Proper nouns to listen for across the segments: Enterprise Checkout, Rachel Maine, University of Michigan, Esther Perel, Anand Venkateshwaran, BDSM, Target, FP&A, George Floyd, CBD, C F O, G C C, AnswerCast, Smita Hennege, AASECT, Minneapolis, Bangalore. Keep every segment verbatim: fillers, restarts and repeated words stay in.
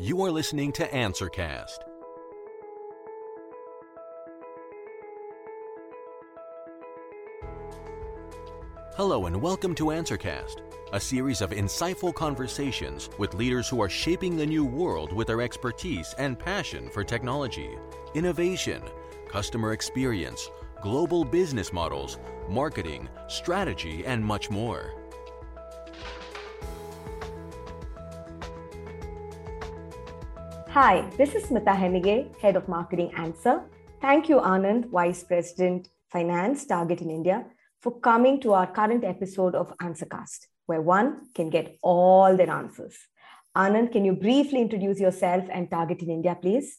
You are listening to AnswerCast. Hello and welcome to AnswerCast, a series of insightful conversations with leaders who are shaping the new world with their expertise and passion for technology, innovation, customer experience, global business models, marketing, strategy, and much more. Hi, this is Smita Hennege, Head of Marketing Answer. Thank you, Anand, Vice President, Finance, Target in India, for coming to our current episode of AnswerCast, where one can get all their answers. Anand, can you briefly introduce yourself and Target in India, please?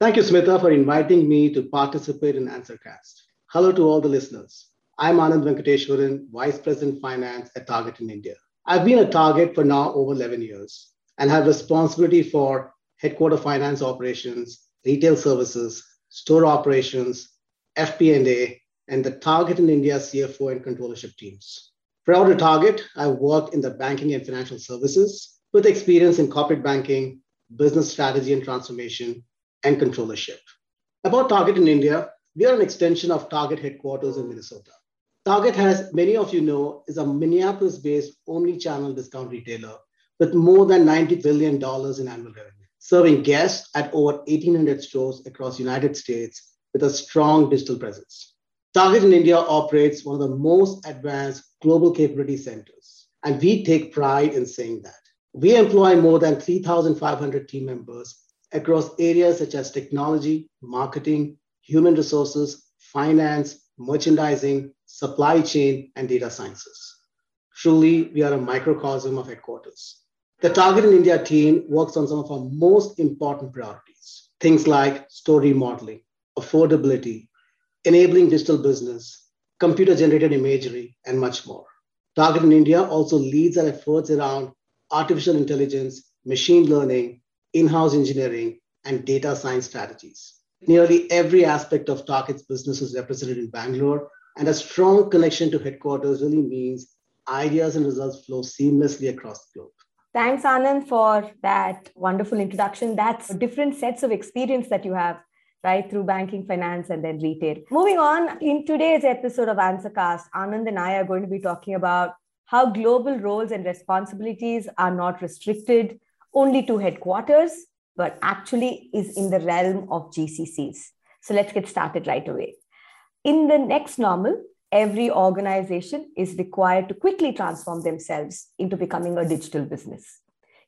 Thank you, Smita, for inviting me to participate in AnswerCast. Hello to all the listeners. I'm Anand Venkateshwaran, Vice President, Finance at Target in India. I've been at Target for now over eleven years and have responsibility for headquarter finance operations, retail services, store operations, F P and A, and the Target in India C F O and controllership teams. Prior to Target, I worked in the banking and financial services with experience in corporate banking, business strategy and transformation, and controllership. About Target in India, we are an extension of Target headquarters in Minnesota. Target, as many of you know, is a Minneapolis-based omni-channel discount retailer with more than ninety billion dollars in annual revenue, serving guests at over eighteen hundred stores across the United States with a strong digital presence. Target in India operates one of the most advanced global capability centers, and we take pride in saying that. We employ more than three thousand five hundred team members across areas such as technology, marketing, human resources, finance, merchandising, supply chain, and data sciences. Truly, we are a microcosm of headquarters. The Target in India team works on some of our most important priorities, things like store remodeling, affordability, enabling digital business, computer-generated imagery, and much more. Target in India also leads our efforts around artificial intelligence, machine learning, in-house engineering, and data science strategies. Nearly every aspect of Target's business is represented in Bangalore, and a strong connection to headquarters really means ideas and results flow seamlessly across the globe. Thanks, Anand, for that wonderful introduction. That's different sets of experience that you have, right, through banking, finance, and then retail. Moving on, in today's episode of AnswerCast, Anand and I are going to be talking about how global roles and responsibilities are not restricted only to headquarters, but actually is in the realm of G C Cs. So let's get started right away. In the next normal, every organization is required to quickly transform themselves into becoming a digital business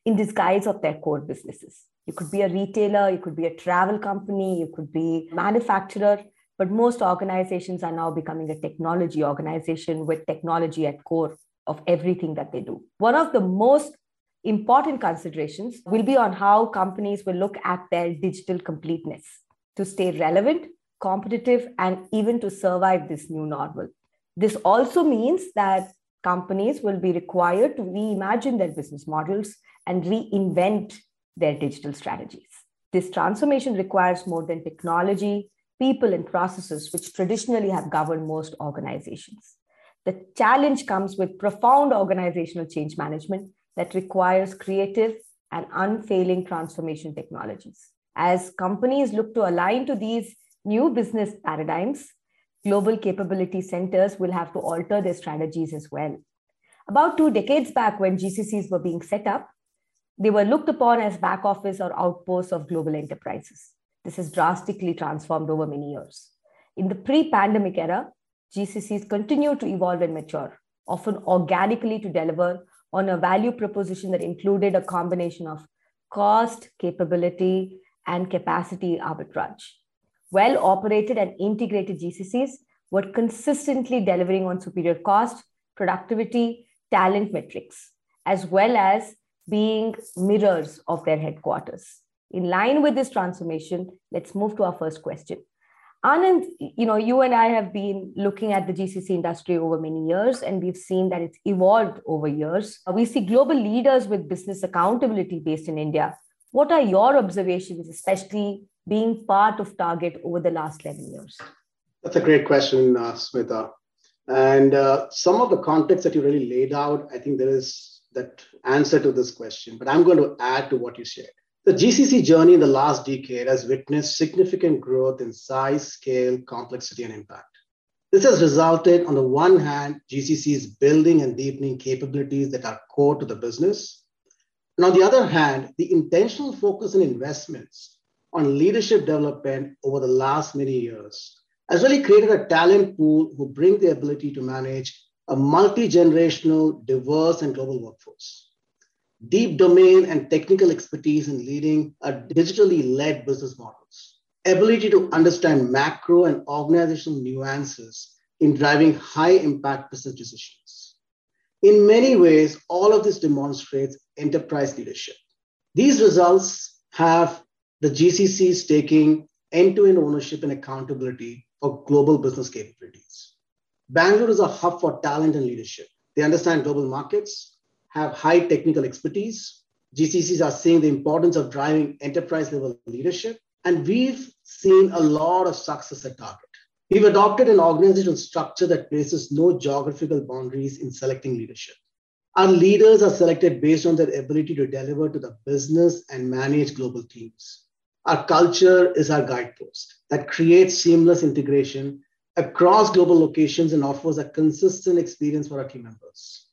in disguise of their core businesses. You could be a retailer, you could be a travel company, you could be a manufacturer, but most organizations are now becoming a technology organization with technology at core of everything that they do. One of the most important considerations will be on how companies will look at their digital completeness to stay relevant, competitive, and even to survive this new normal. This also means that companies will be required to reimagine their business models and reinvent their digital strategies. This transformation requires more than technology, people, and processes, which traditionally have governed most organizations. The challenge comes with profound organizational change management that requires creative and unfailing transformation technologies. As companies look to align to these new business paradigms, global capability centers will have to alter their strategies as well. About two decades back, when G C Cs were being set up, they were looked upon as back office or outposts of global enterprises. This has drastically transformed over many years. In the pre-pandemic era, G C Cs continue to evolve and mature, often organically, to deliver on a value proposition that included a combination of cost, capability, and capacity arbitrage. Well-operated and integrated G C Cs were consistently delivering on superior cost, productivity, talent metrics, as well as being mirrors of their headquarters. In line with this transformation, let's move to our first question. Anand, you know, you and I have been looking at the G C C industry over many years, and we've seen that it's evolved over years. We see global leaders with business accountability based in India. What are your observations, especially being part of Target over the last eleven years? That's a great question, uh, Smita. And uh, some of the context that you really laid out, I think there is that answer to this question, but I'm going to add to what you shared. The G C C journey in the last decade has witnessed significant growth in size, scale, complexity, and impact. This has resulted, on the one hand, G C Cs building and deepening capabilities that are core to the business. And on the other hand, the intentional focus and investments on leadership development over the last many years has really created a talent pool who bring the ability to manage a multi-generational, diverse, and global workforce. Deep domain and technical expertise in leading a digitally led business models. Ability to understand macro and organizational nuances in driving high impact business decisions. In many ways, all of this demonstrates enterprise leadership. These results have the G C Cs taking end-to-end ownership and accountability for global business capabilities. Bangalore is a hub for talent and leadership. They understand global markets, have high technical expertise. G C Cs are seeing the importance of driving enterprise-level leadership, and we've seen a lot of success at Target. We've adopted an organizational structure that places no geographical boundaries in selecting leadership. Our leaders are selected based on their ability to deliver to the business and manage global teams. Our culture is our guidepost that creates seamless integration across global locations and offers a consistent experience for our team members.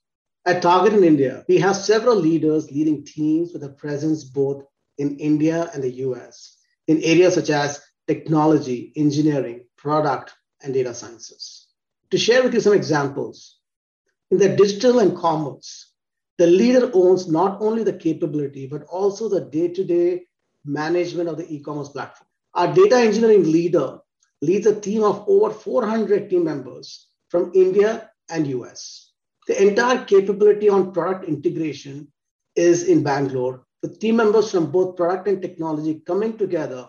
At Target in India, we have several leaders leading teams with a presence both in India and the U S in areas such as technology, engineering, product, and data sciences. To share with you some examples, in the digital and commerce, the leader owns not only the capability, but also the day-to-day management of the e-commerce platform. Our data engineering leader leads a team of over four hundred team members from India and U S. The entire capability on product integration is in Bangalore, with team members from both product and technology coming together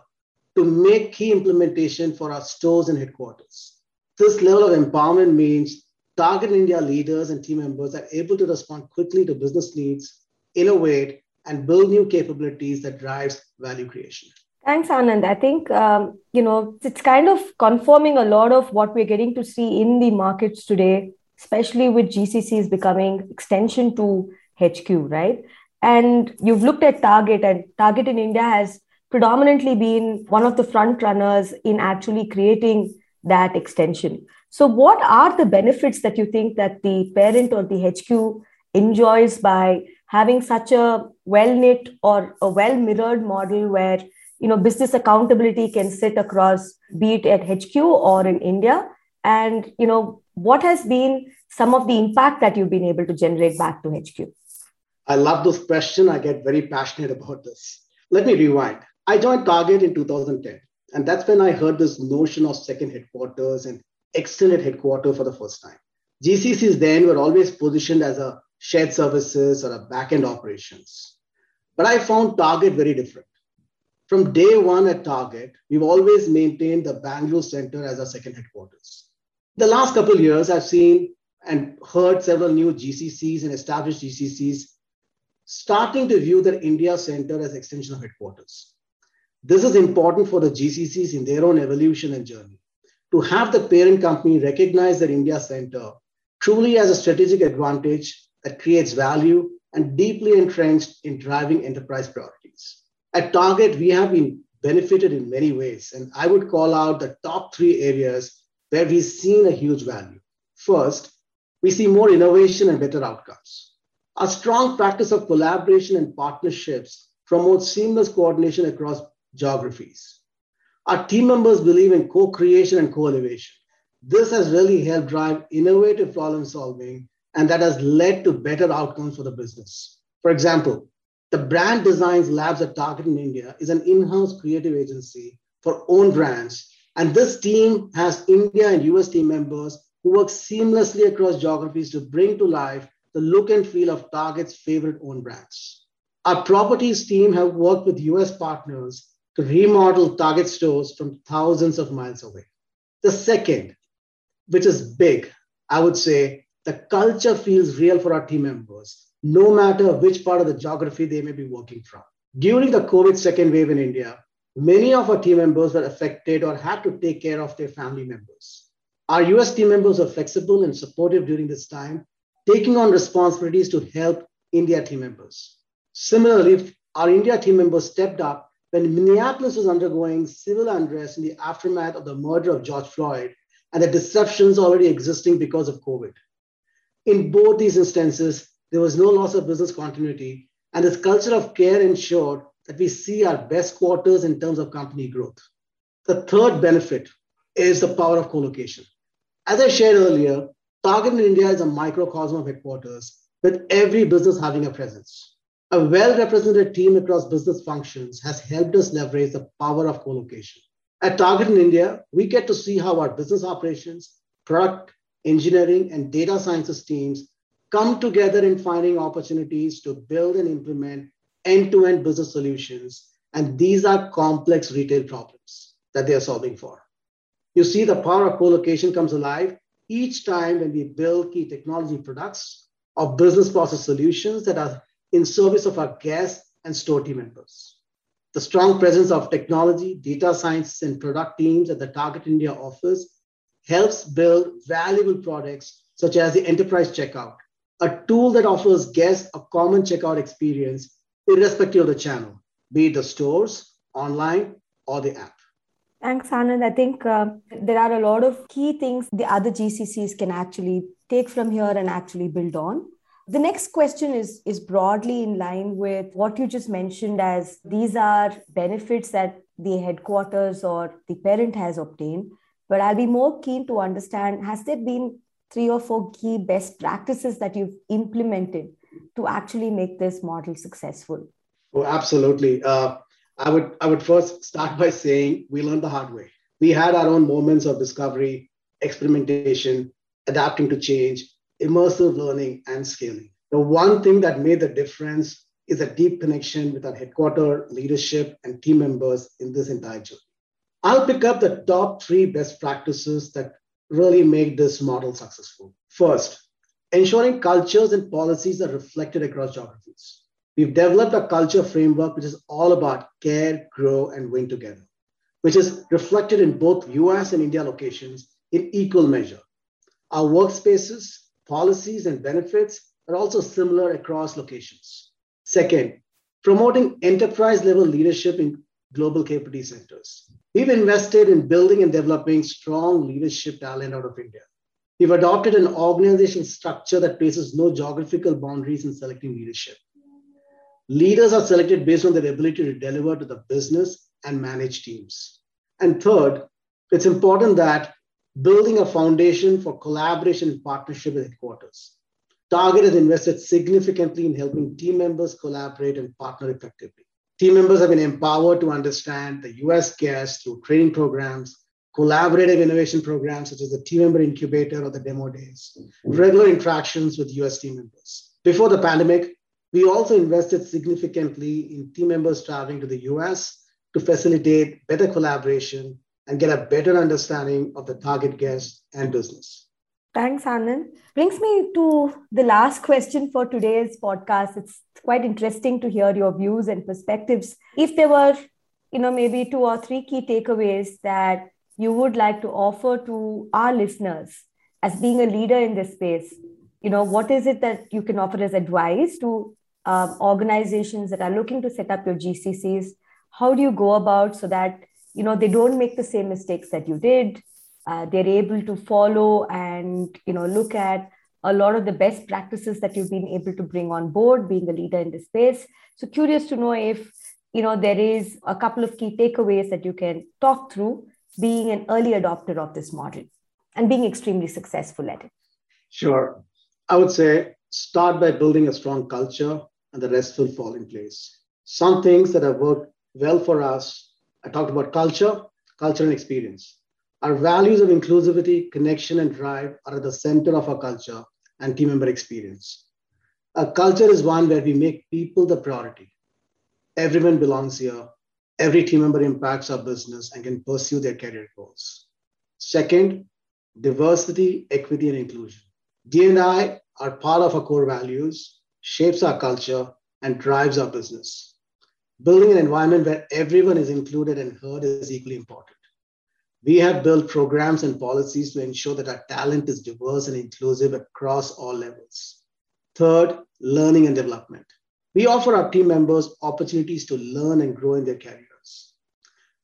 to make key implementation for our stores and headquarters. This level of empowerment means Target India leaders and team members are able to respond quickly to business needs, innovate, and build new capabilities that drives value creation. Thanks, Anand. I think, um, you know, it's kind of confirming a lot of what we're getting to see in the markets today, especially with G C Cs becoming extension to H Q, right? And you've looked at Target, and Target in India has predominantly been one of the front runners in actually creating that extension. So what are the benefits that you think that the parent or the H Q enjoys by having such a well-knit or a well-mirrored model where, you know, business accountability can sit across, be it at H Q or in India? And, you know, what has been some of the impact that you've been able to generate back to H Q? I love this question. I get very passionate about this. Let me rewind. I joined Target in two thousand ten, and that's when I heard this notion of second headquarters and extended headquarters for the first time. G C Cs then were always positioned as a shared services or a back-end operations. But I found Target very different. From day one at Target, we've always maintained the Bangalore center as our second headquarters. The last couple of years, I've seen and heard several new G C Cs and established G C Cs starting to view their India center as extension of headquarters. This is important for the G C Cs in their own evolution and journey. To have the parent company recognize their India center truly as a strategic advantage that creates value and deeply entrenched in driving enterprise priorities. At Target, we have been benefited in many ways, and I would call out the top three areas where we've seen a huge value. First, we see more innovation and better outcomes. Our strong practice of collaboration and partnerships promotes seamless coordination across geographies. Our team members believe in co-creation and co-innovation. This has really helped drive innovative problem solving, and that has led to better outcomes for the business. For example, the Brand Designs Labs at Target in India is an in-house creative agency for own brands. And this team has India and U S team members who work seamlessly across geographies to bring to life the look and feel of Target's favorite own brands. Our properties team have worked with U S partners to remodel Target stores from thousands of miles away. The second, which is big, I would say the culture feels real for our team members, no matter which part of the geography they may be working from. During the COVID second wave in India, many of our team members were affected or had to take care of their family members. Our U S team members were flexible and supportive during this time, taking on responsibilities to help India team members. Similarly, Our India team members stepped up when Minneapolis was undergoing civil unrest in the aftermath of the murder of George Floyd and the disruptions already existing because of COVID. In both these instances, there was no loss of business continuity, and this culture of care ensured that we see our best quarters in terms of company growth. The third benefit is the power of co-location. As I shared earlier, Target in India is a microcosm of headquarters, with every business having a presence. A well-represented team across business functions has helped us leverage the power of co-location. At Target in India, we get to see how our business operations, product, engineering, and data sciences teams come together in finding opportunities to build and implement end-to-end business solutions. And these are complex retail problems that they are solving for. You see, the power of co-location comes alive each time when we build key technology products or business process solutions that are in service of our guests and store team members. The strong presence of technology, data science, and product teams at the Target India office helps build valuable products such as the Enterprise Checkout, a tool that offers guests a common checkout experience irrespective of the channel, be it the stores, online, or the app. Thanks, Anand. I think uh, there are a lot of key things the other G C Cs can actually take from here and actually build on. The next question is, is broadly in line with what you just mentioned, as these are benefits that the headquarters or the parent has obtained. But I'll be more keen to understand, has there been three or four key best practices that you've implemented to actually make this model successful? Oh, absolutely. Uh, I would I would first start by saying we learned the hard way. We had our own moments of discovery, experimentation, adapting to change, immersive learning, and scaling. The one thing that made the difference is a deep connection with our headquarters, leadership, and team members in this entire journey. I'll pick up the top three best practices that really make this model successful. First, ensuring cultures and policies are reflected across geographies. We've developed a culture framework which is all about care, grow, and win together, which is reflected in both U S and India locations in equal measure. Our workspaces, policies, and benefits are also similar across locations. Second, promoting enterprise-level leadership in global capability centers. We've invested in building and developing strong leadership talent out of India. We've adopted an organizational structure that places no geographical boundaries in selecting leadership. Leaders are selected based on their ability to deliver to the business and manage teams. And third, it's important that building a foundation for collaboration and partnership with headquarters. Target has invested significantly in helping team members collaborate and partner effectively. Team members have been empowered to understand the U S guests through training programs, collaborative innovation programs such as the team member incubator or the demo days, regular interactions with U S team members. Before the pandemic, we also invested significantly in team members traveling to the U S to facilitate better collaboration and get a better understanding of the target guests and business. Thanks, Anand. Brings me to the last question for today's podcast. It's quite interesting to hear your views and perspectives. If there were, you know, maybe two or three key takeaways that you would like to offer to our listeners as being a leader in this space, you know, what is it that you can offer as advice to uh, organizations that are looking to set up your G C Cs? How do you go about so that, you know, they don't make the same mistakes that you did? Uh, they're able to follow and, you know, look at a lot of the best practices that you've been able to bring on board, being a leader in this space. So curious to know if, you know, there is a couple of key takeaways that you can talk through being an early adopter of this model and being extremely successful at it. Sure. I would say start by building a strong culture and the rest will fall in place. Some things that have worked well for us, I talked about culture, culture and experience. Our values of inclusivity, connection, and drive are at the center of our culture and team member experience. Our culture is one where we make people the priority. Everyone belongs here. Every team member impacts our business and can pursue their career goals. Second, diversity, equity, and inclusion. D and I are part of our core values, shapes our culture, and drives our business. Building an environment where everyone is included and heard is equally important. We have built programs and policies to ensure that our talent is diverse and inclusive across all levels. Third, learning and development. We offer our team members opportunities to learn and grow in their careers.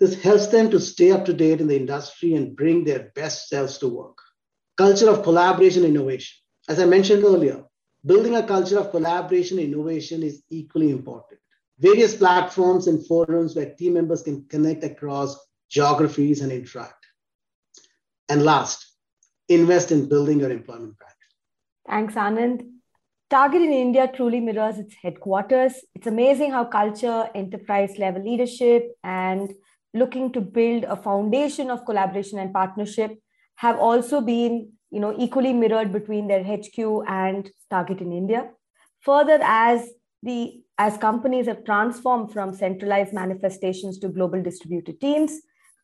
This helps them to stay up to date in the industry and bring their best selves to work. Culture of collaboration and innovation. As I mentioned earlier, building a culture of collaboration and innovation is equally important. Various platforms and forums where team members can connect across geographies and interact. And last, invest in building your employment brand. Thanks, Anand. Target in India truly mirrors its headquarters. It's amazing how culture, enterprise-level leadership, and looking to build a foundation of collaboration and partnership have also been, you know, equally mirrored between their H Q and Target in India. Further, as the as companies have transformed from centralized manifestations to global distributed teams,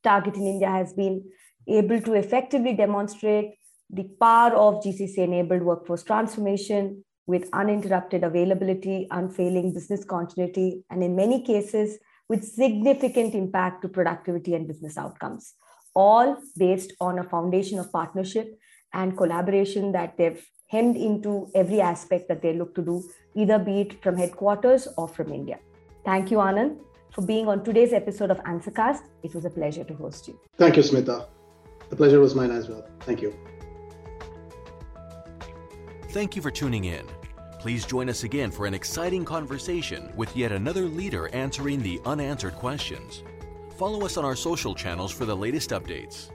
Target in India has been able to effectively demonstrate the power of G C C-enabled workforce transformation with uninterrupted availability, unfailing business continuity, and in many cases, with significant impact to productivity and business outcomes, all based on a foundation of partnership and collaboration that they've hemmed into every aspect that they look to do, either be it from headquarters or from India. Thank you, Anand, for being on today's episode of AnswerCast. It was a pleasure to host you. Thank you, Smita. The pleasure was mine as well. Thank you. Thank you for tuning in. Please join us again for an exciting conversation with yet another leader answering the unanswered questions. Follow us on our social channels for the latest updates.